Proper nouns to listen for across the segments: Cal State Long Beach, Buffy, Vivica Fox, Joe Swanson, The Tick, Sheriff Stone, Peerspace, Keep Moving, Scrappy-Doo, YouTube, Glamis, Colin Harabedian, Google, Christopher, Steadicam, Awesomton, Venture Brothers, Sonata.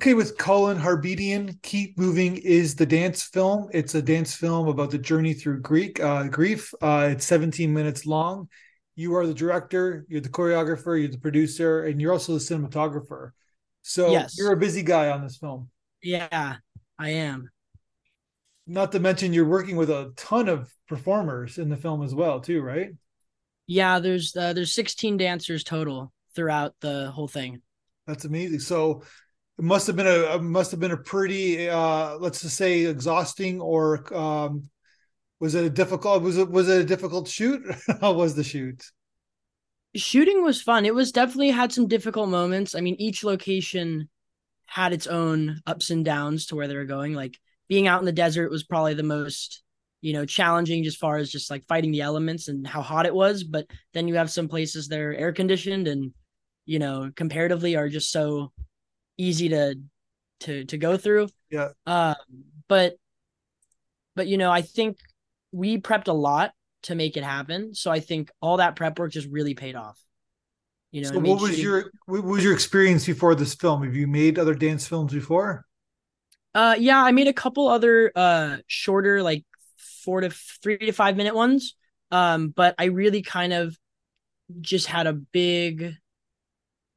Okay, with Colin Harabedian, Keep Moving is the dance film. It's a dance film about the journey through grief. It's 17 minutes long. You are the director, you're the choreographer, you're the producer, and you're also the cinematographer. So yes, you're a busy guy on this film. Yeah, I am. Not to mention you're working with a ton of performers in the film as well, too, right? Yeah, there's 16 dancers total throughout the whole thing. That's amazing. So it must have been a pretty let's just say exhausting, or was it a difficult shoot? How was the shoot? Shooting was fun. It was definitely had some difficult moments. I mean, each location had its own ups and downs to where they were going. Like being out in the desert was probably the most, challenging as far as just like fighting the elements and how hot it was. But then you have some places that are air conditioned and, comparatively are just so easy to go through. Yeah. But I think we prepped a lot to make it happen. So I think all that prep work just really paid off. So what was your experience before this film? Have you made other dance films before? Yeah, I made a couple other shorter, like 3 to 5 minute ones. But I really kind of just had a big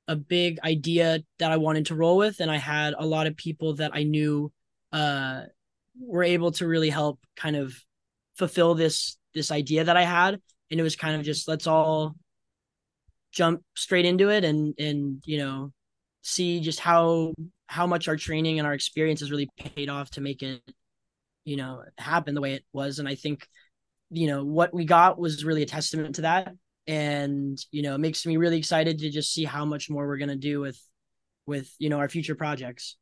idea that I wanted to roll with, and I had a lot of people that I knew were able to really help kind of fulfill this idea that I had. And it was kind of just, let's all jump straight into it and see just how much our training and our experience has really paid off to make it, happen the way it was. And I think, what we got was really a testament to that. And, it makes me really excited to just see how much more we're going to do with our future projects.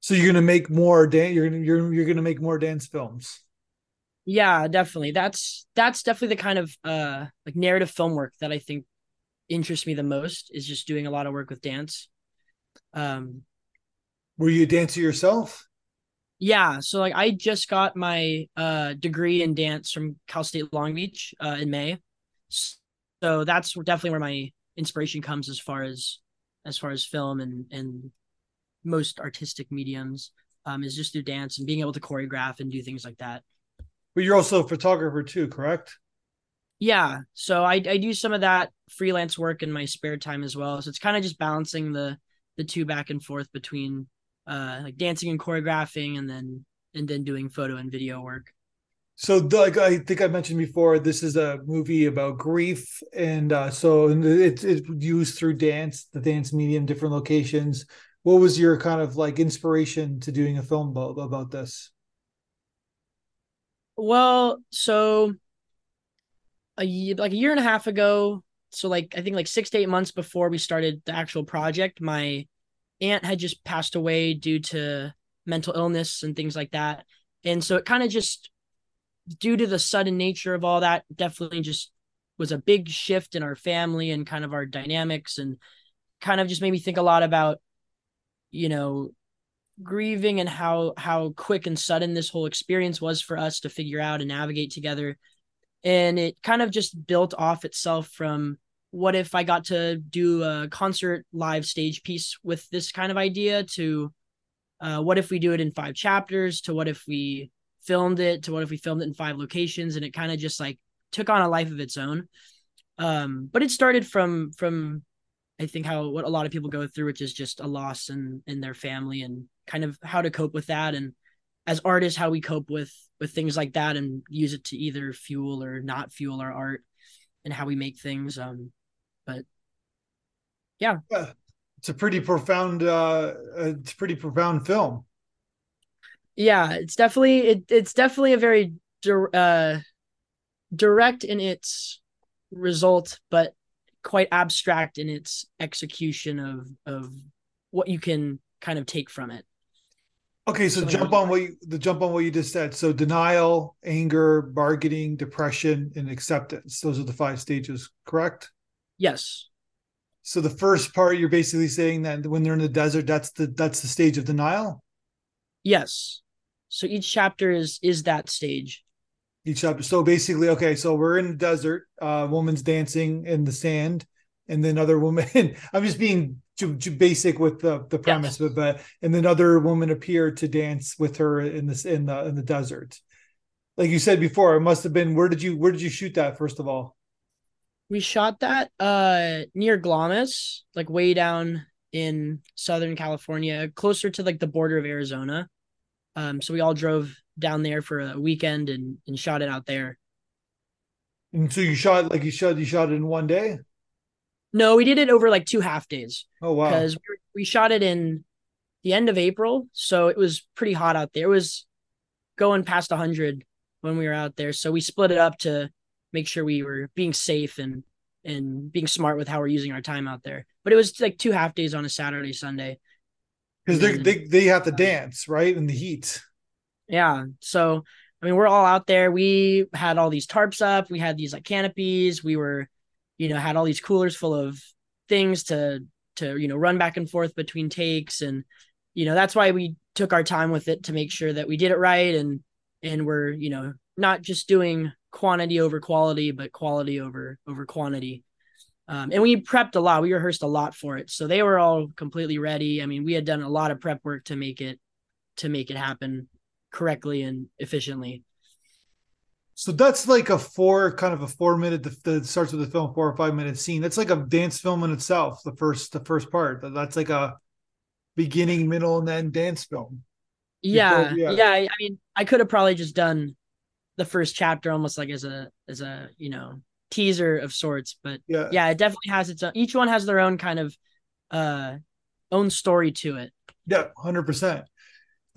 So you're going to make more you're going to make more dance films. Yeah, definitely. That's definitely the kind of like narrative film work that I think interests me the most, is just doing a lot of work with dance. Were you a dancer yourself? Yeah, so like I just got my degree in dance from Cal State Long Beach in May. So that's definitely where my inspiration comes as far as film and most artistic mediums, is just through dance and being able to choreograph and do things like that. But you're also a photographer too, correct? Yeah. So I do some of that freelance work in my spare time as well. So it's kind of just balancing the two back and forth between like dancing and choreographing and then doing photo and video work. So like I think I mentioned before, this is a movie about grief. And so it's used through dance, the dance medium, different locations. What was your kind of like inspiration to doing a film about this? Well, so a year and a half ago, so like I think like 6 to 8 months before we started the actual project, my aunt had just passed away due to mental illness and things like that. And so it kind of just, due to the sudden nature of all that, definitely just was a big shift in our family and kind of our dynamics, and kind of just made me think a lot about, grieving and how quick and sudden this whole experience was for us to figure out and navigate together. And it kind of just built off itself from, what if I got to do a concert live stage piece with this kind of idea, to what if we do it in 5 chapters, to what if we filmed it, to what if we filmed it in 5 locations. And it kind of just like took on a life of its own. But it started from I think what a lot of people go through, which is just a loss in their family, and kind of how to cope with that. And as artists, how we cope with things like that and use it to either fuel or not fuel our art and how we make things. But yeah, it's a pretty profound film. Yeah, it's definitely a very direct in its result, but quite abstract in its execution of what you can kind of take from it. Okay, so jump on what you just said. So denial, anger, bargaining, depression, and acceptance. Those are the 5 stages, correct? Yes. So the first part, you're basically saying that when they're in the desert, that's the stage of denial? Yes. So each chapter is that stage. Each chapter. So basically, okay, so we're in the desert, woman's dancing in the sand. and then other woman, I'm just being basic with the premise, yes. but and then other woman appeared to dance with her in the desert. Like you said before, it must have been, where did you shoot that, first of all? We shot that near Glamis, like way down in Southern California, closer to like the border of Arizona. So we all drove down there for a weekend and shot it out there. And so you shot it in one day? No, we did it over like 2 half days. Oh, wow. Because we shot it in the end of April. So it was pretty hot out there. It was going past 100 when we were out there. So we split it up to make sure we were being safe and being smart with how we're using our time out there. But it was like 2 half days on a Saturday, Sunday. Because they have to dance, right? In the heat. Yeah. So, I mean, we're all out there. We had all these tarps up. We had these like canopies. We were, had all these coolers full of things to run back and forth between takes. And, that's why we took our time with it to make sure that we did it right. And we're, not just doing quantity over quality, but quality over quantity. And we prepped a lot. We rehearsed a lot for it. So they were all completely ready. I mean, we had done a lot of prep work to make it happen correctly and efficiently. So that's like a 4 minute, that starts with the film, 4 or 5 minute scene. That's like a dance film in itself. The first part, that's like a beginning, middle, and end dance film. Yeah. I mean, I could have probably just done the first chapter almost like as a teaser of sorts, but yeah, it definitely has its own, each one has their own kind of own story to it. Yeah, 100%.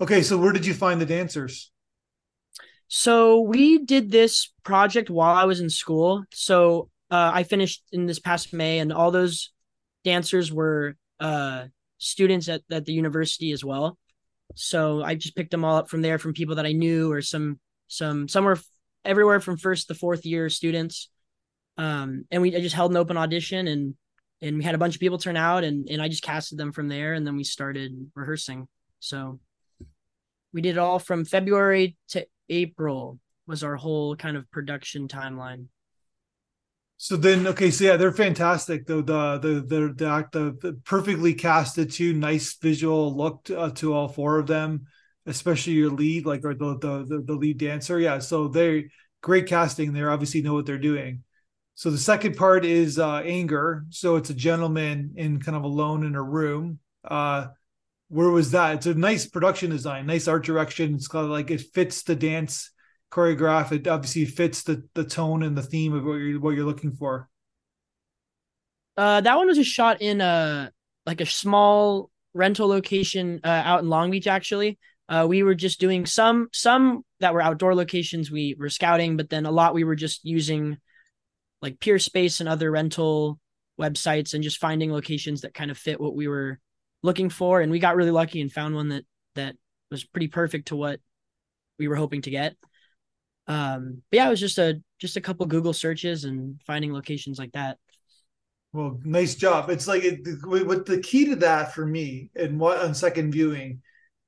Okay, so where did you find the dancers? So we did this project while I was in school. So I finished in this past May, and all those dancers were students at the university as well. So I just picked them all up from there, from people that I knew, or some were everywhere from first to fourth year students. And I just held an open audition, and we had a bunch of people turn out, and I just casted them from there, and then we started rehearsing. So we did it all from February to April was our whole kind of production timeline. So then, okay, so yeah, they're fantastic though. The perfectly casted too, nice visual look to all four of them, especially your lead, like, or the lead dancer. Yeah, so they're great casting. They obviously know what they're doing. So the second part is anger. So it's a gentleman in kind of alone in a room. Where was that? It's a nice production design, nice art direction. It's kind of like it fits the dance choreograph. It obviously fits the tone and the theme of what you're looking for. That one was just shot in a small rental location out in Long Beach. Actually, we were just doing some that were outdoor locations. We were scouting, but then a lot we were just using like Peerspace and other rental websites and just finding locations that kind of fit what we were looking for. And we got really lucky and found one that was pretty perfect to what we were hoping to get. But yeah, it was just a couple Google searches and finding locations like that. Well, nice job. It's like what the key to that for me and what on second viewing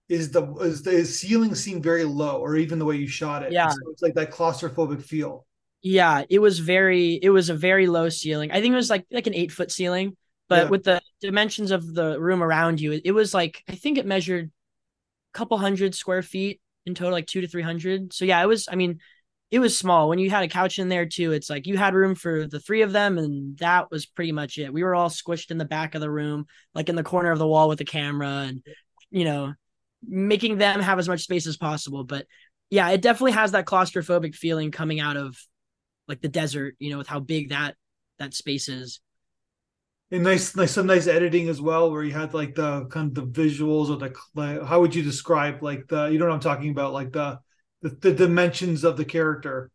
is the ceiling seemed very low, or even the way you shot it. Yeah. So it's like that claustrophobic feel. Yeah, it was a very low ceiling. I think it was like an 8-foot ceiling, but yeah, with the dimensions of the room around you, it was like, I think it measured a couple hundred square feet in total, like 200 to 300. So yeah, it was small. When you had a couch in there too, it's like you had room for the three of them, and that was pretty much it. We were all squished in the back of the room, like in the corner of the wall with the camera, and making them have as much space as possible. But yeah, it definitely has that claustrophobic feeling coming out of like the desert, with how big that space is. And some nice editing as well, where you had like the kind of the visuals, or how would you describe like what I'm talking about, like the dimensions of the character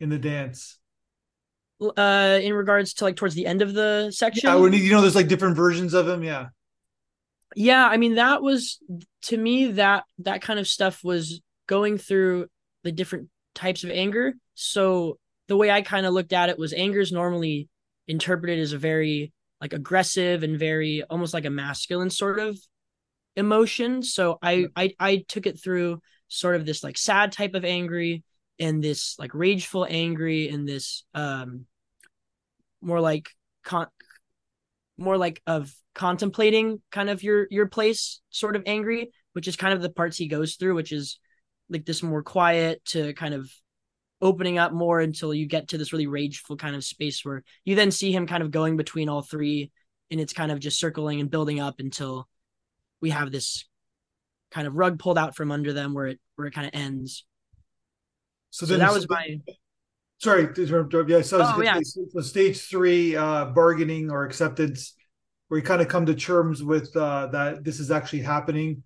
in the dance. In regards to like towards the end of the section, there's like different versions of him. Yeah. Yeah. I mean, that was, to me, that kind of stuff was going through the different types of anger. So the way I kind of looked at it was, anger is normally interpreted as a very like aggressive and very almost like a masculine sort of emotion. So I took it through sort of this like sad type of angry, and this like rageful angry, and this more like con- more like of contemplating kind of your place sort of angry, which is kind of the parts he goes through, which is like this more quiet to kind of opening up more until you get to this really rageful kind of space where you then see him kind of going between all three, and it's kind of just circling and building up until we have this kind of rug pulled out from under them where it kind of ends. So that was my... Sorry. Yeah, so stage three, bargaining or acceptance, where you kind of come to terms with that this is actually happening.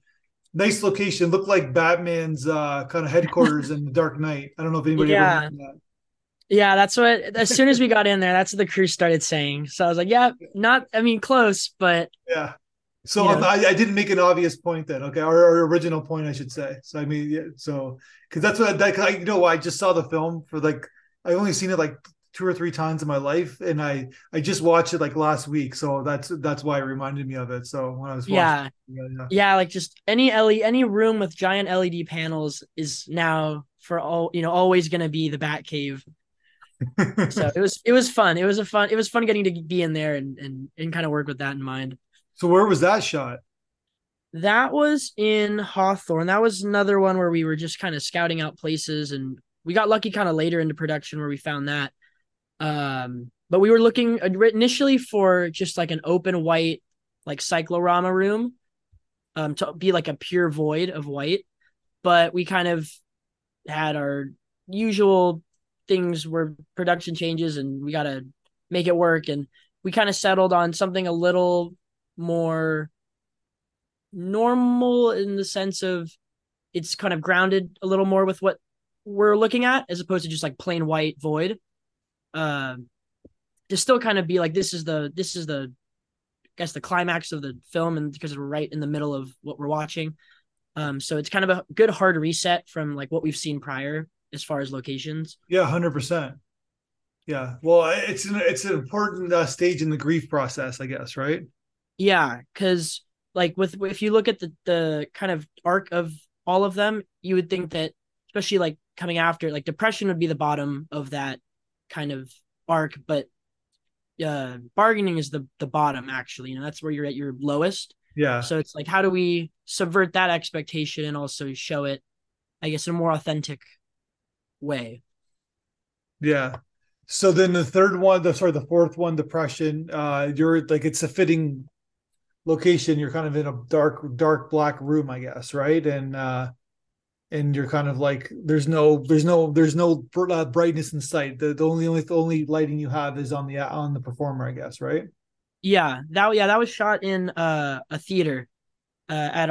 Nice location. Looked like Batman's kind of headquarters in The Dark Knight. I don't know if anybody ever heard that. Yeah, that's what, as soon as we got in there, that's what the crew started saying. So I was like, yeah, close, but. Yeah. So I didn't make an obvious point then. Okay. Or original point, I should say. So, I mean, yeah, so, cause that's what I just saw the film for like, I've only seen it like 2 or 3 times in my life. And I just watched it like last week. So that's why it reminded me of it. So when I was watching like just any room with giant LED panels is now for all, always going to be the Batcave. So it was fun. It was fun getting to be in there and kind of work with that in mind. So where was that shot? That was in Hawthorne. That was another one where we were just kind of scouting out places, and we got lucky kind of later into production where we found that. But we were looking initially for just like an open white, like cyclorama room, to be like a pure void of white. But we kind of had our usual things where production changes and we got to make it work. And we kind of settled on something a little more normal in the sense of it's kind of grounded a little more with what we're looking at, as opposed to just like plain white void. To still kind of be like, this is the I guess the climax of the film, and because we're right in the middle of what we're watching. So it's kind of a good hard reset from like what we've seen prior as far as locations. Yeah, 100%. Yeah. Well, it's an important stage in the grief process, I guess, right? Yeah, because like if you look at the kind of arc of all of them, you would think that, especially like coming after, like depression would be the bottom of that kind of arc, but bargaining is the bottom, actually. That's where you're at your lowest. Yeah. So it's like, how do we subvert that expectation and also show it, I guess, in a more authentic way? Yeah. So then the fourth one, depression, you're like, it's a fitting location. You're kind of in a dark black room, I guess, right? And you're kind of like, there's no brightness in sight. The only lighting you have is on the performer, I guess, right? Yeah, that was shot in a theater on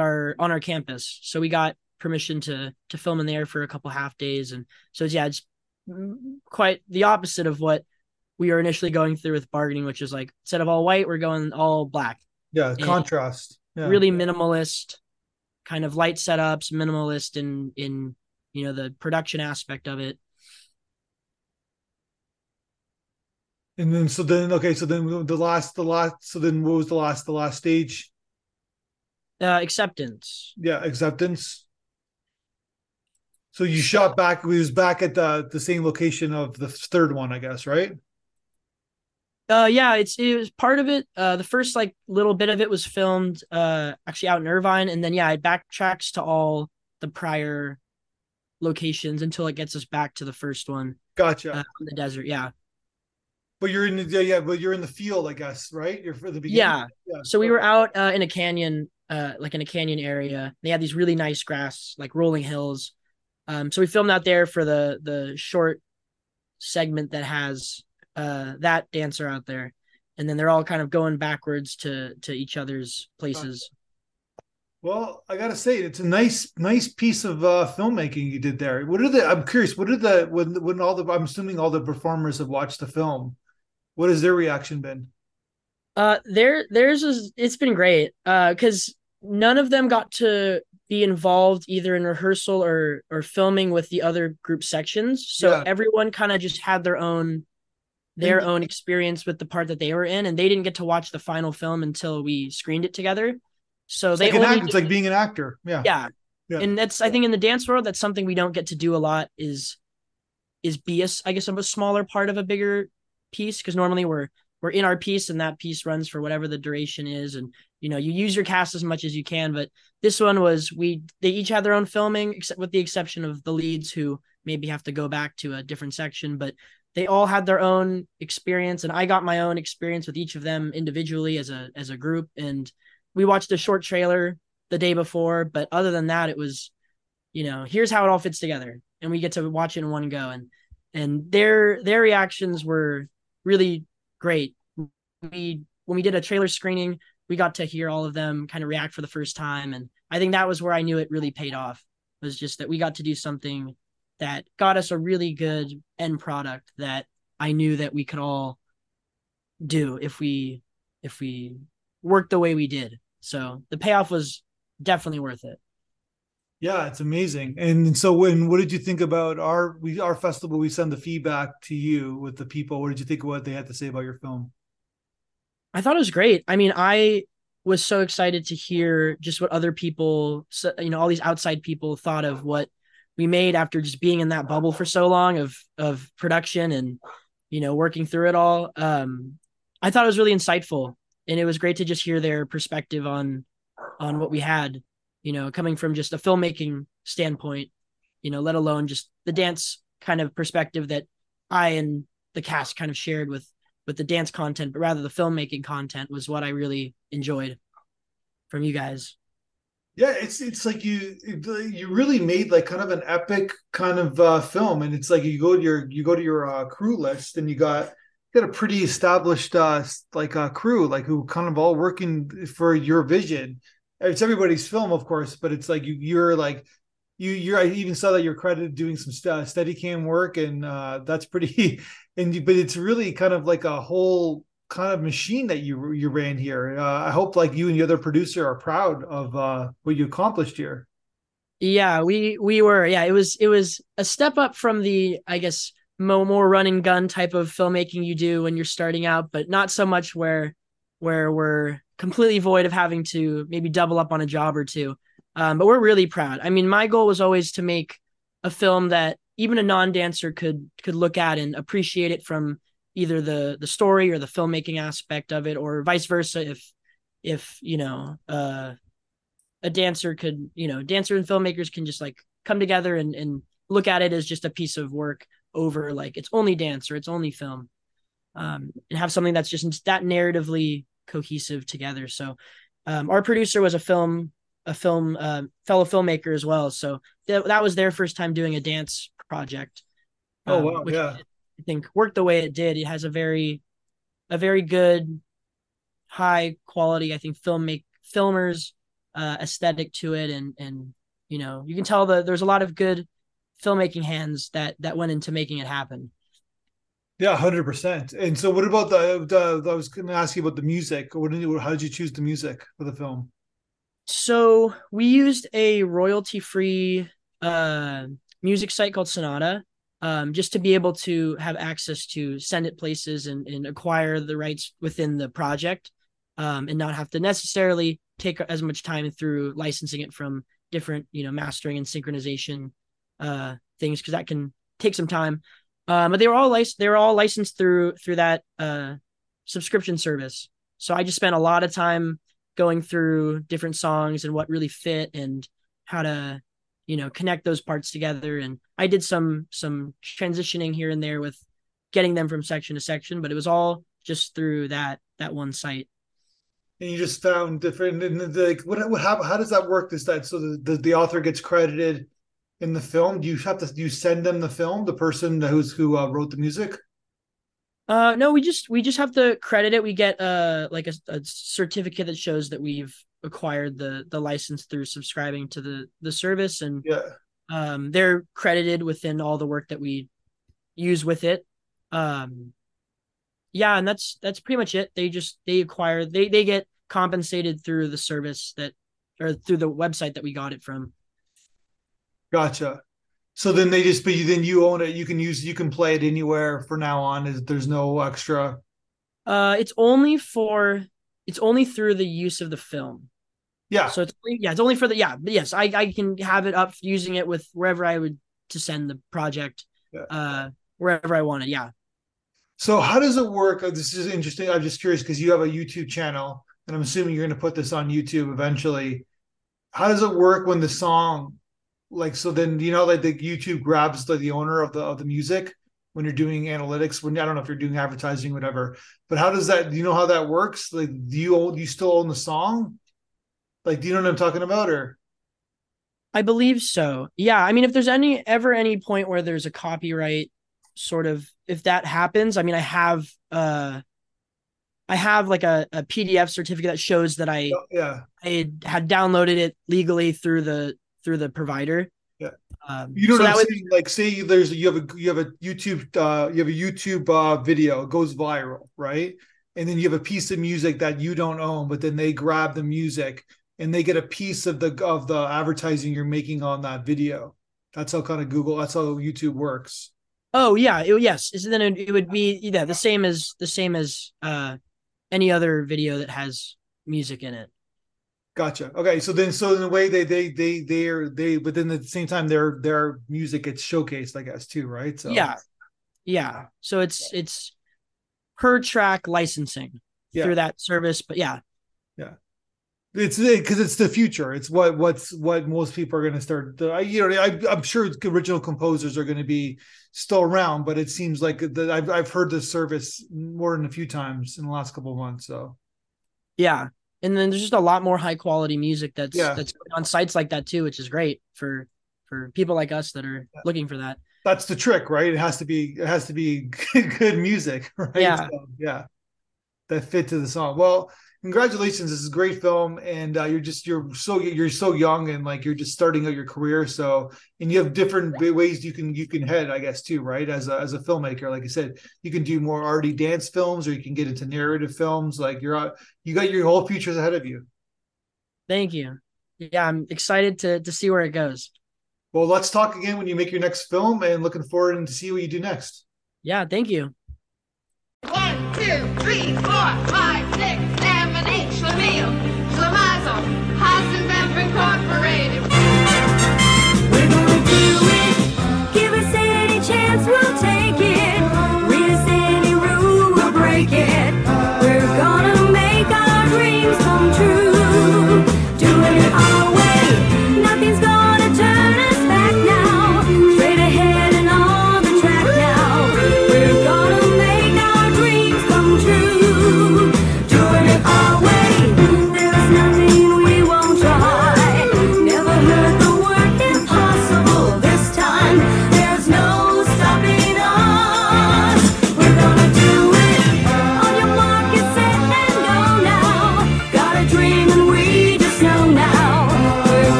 our campus. So we got permission to film in there for a couple half days, and so it's quite the opposite of what we were initially going through with bargaining, which is like instead of all white, we're going all black. Yeah, contrast. Yeah. Really minimalist kind of light setups, minimalist in the production aspect of it. And then what was the last stage? Acceptance. Yeah, acceptance. So you shot back. We was back at the same location of the third one, I guess, right? It was part of it. The first like little bit of it was filmed actually out in Irvine, and then it backtracks to all the prior locations until it gets us back to the first one. Gotcha. In the desert, yeah. But you're in the field, I guess, right? You're for the beginning. Yeah. So we were out in a canyon, like in a canyon area. They had these really nice grass, like rolling hills. So we filmed out there for the short segment that has that dancer out there, and then they're all kind of going backwards to each other's places. Well, I gotta say, it's a nice piece of filmmaking you did there. I'm curious, when I'm assuming all the performers have watched the film, what has their reaction been? It's been great. Cause none of them got to be involved either in rehearsal or filming with the other group sections. So everyone kind of just had their own experience with the part that they were in, and they didn't get to watch the final film until we screened it together. So it's like being an actor. Yeah. And that's, I think in the dance world, that's something we don't get to do a lot is be a smaller part of a bigger piece. Cause normally we're we're in our piece and that piece runs for whatever the duration is. And, you know, you use your cast as much as you can, but this one was, they each had their own filming, except with the exception of the leads who maybe have to go back to a different section, but they all had their own experience. And I got my own experience with each of them individually as a group. And we watched a short trailer the day before, but other than that, it was, you know, here's how it all fits together. And we get to watch it in one go. And their reactions were really great. When we did a trailer screening, we got to hear all of them kind of react for the first time. And I think that was where I knew it really paid off, was just that we got to do something that got us a really good end product that I knew that we could all do if we worked the way we did. So the payoff was definitely worth it. Yeah, it's amazing. And so what did you think about our festival? We send the feedback to you with the people. What did you think of what they had to say about your film? I thought it was great. I mean, I was so excited to hear just what other people, you know, all these outside people thought of what we made after just being in that bubble for so long of production and, you know, working through it all. I thought it was really insightful, and it was great to just hear their perspective on what we had, you know, coming from just a filmmaking standpoint, you know, let alone just the dance kind of perspective that I and the cast kind of shared with the dance content, but rather the filmmaking content was what I really enjoyed from you guys. Yeah, it's like you really made like kind of an epic kind of film, and it's like you go to your crew list, and you got a pretty established crew, like who kind of all working for your vision. It's everybody's film, of course, but it's like you're I even saw that you're credited doing some Steadicam work, and that's pretty. But it's really kind of like a whole kind of machine that you ran here. I hope like you and the other producer are proud of what you accomplished here. Yeah, we were. Yeah, it was a step up from the, I guess, more run and gun type of filmmaking you do when you're starting out, but not so much where we're completely void of having to maybe double up on a job or two. But we're really proud. I mean, my goal was always to make a film that even a non-dancer could look at and appreciate it from either the story or the filmmaking aspect of it, or vice versa. If you know, a dancer could, you know, dancer and filmmakers can just like come together and look at it as just a piece of work over like it's only dance or it's only film, and have something that's just that narratively cohesive together. So our producer was a fellow filmmaker as well. So that was their first time doing a dance project. Oh, wow. Which, yeah, I think worked the way it did. It has a very good, high quality, I think, filmers aesthetic to it, and you know, you can tell that there's a lot of good filmmaking hands that went into making it happen. Yeah, 100%. And so, what about I was going to ask you about the music. How did you choose the music for the film? So we used a royalty-free music site called Sonata, just to be able to have access to send it places and acquire the rights within the project, and not have to necessarily take as much time through licensing it from different, you know, mastering and synchronization things, because that can take some time. But they were all licensed through that subscription service. So I just spent a lot of time going through different songs and what really fit and how to, you know, connect those parts together. And I did some transitioning here and there with getting them from section to section, but it was all just through that one site. And you just found different. And like, how does that work? Is that so the author gets credited in the film? Do you send them the film, the person who wrote the music? No, we just have to credit it. We get a certificate that shows that we've acquired the license through subscribing to the service, and yeah, they're credited within all the work that we use with it. Yeah, and that's pretty much it. They get compensated through the service through the website that we got it from. Gotcha. So then then you own it. You can play it anywhere from now on. There's no extra. It's only through the use of the film. Yeah. So it's only for yes, I can have it up using it with wherever I would to send the project, wherever I wanted. Yeah. So how does it work? This is interesting. I'm just curious because you have a YouTube channel, and I'm assuming you're going to put this on YouTube eventually. How does it work when the song, like, so then, you know, like the YouTube grabs the owner of the music when you're doing analytics, when I don't know if you're doing advertising, whatever, but how does that, do you know how that works? Like, do you still own the song? Like, do you know what I'm talking about? Or I believe so. Yeah. I mean, if there's any point where there's a copyright sort of, if that happens, I mean, I have like a PDF certificate that shows that I had downloaded it legally through the provider. Yeah. You don't know, like, say you have a YouTube video, it goes viral, right? And then you have a piece of music that you don't own, but then they grab the music and they get a piece of the advertising you're making on that video. That's how kind of that's how YouTube works. Oh yeah. Yes. So then it would be the same as any other video that has music in it. Gotcha. Okay. So in a way they but then at the same time their music gets showcased, I guess, too, right? So yeah. So it's per track licensing through that service, but yeah. It's because it's the future. It's what most people are going to start. I'm sure original composers are going to be still around, but it seems like that I've heard this service more than a few times in the last couple of months. So, yeah, and then there's just a lot more high quality music that's on sites like that too, which is great for people like us that are looking for that. That's the trick, right? It has to be good music, right? Yeah, so, yeah, that fit to the song well. Congratulations! This is a great film, and you're so young, and like you're just starting out your career. So, and you have different ways you can head, I guess, too, right? As a filmmaker, like I said, you can do more arty dance films, or you can get into narrative films. Like you got your whole futures ahead of you. Thank you. Yeah, I'm excited to see where it goes. Well, let's talk again when you make your next film, and looking forward to see what you do next. Yeah, thank you. 1, 2, 3, 4, 5, 6.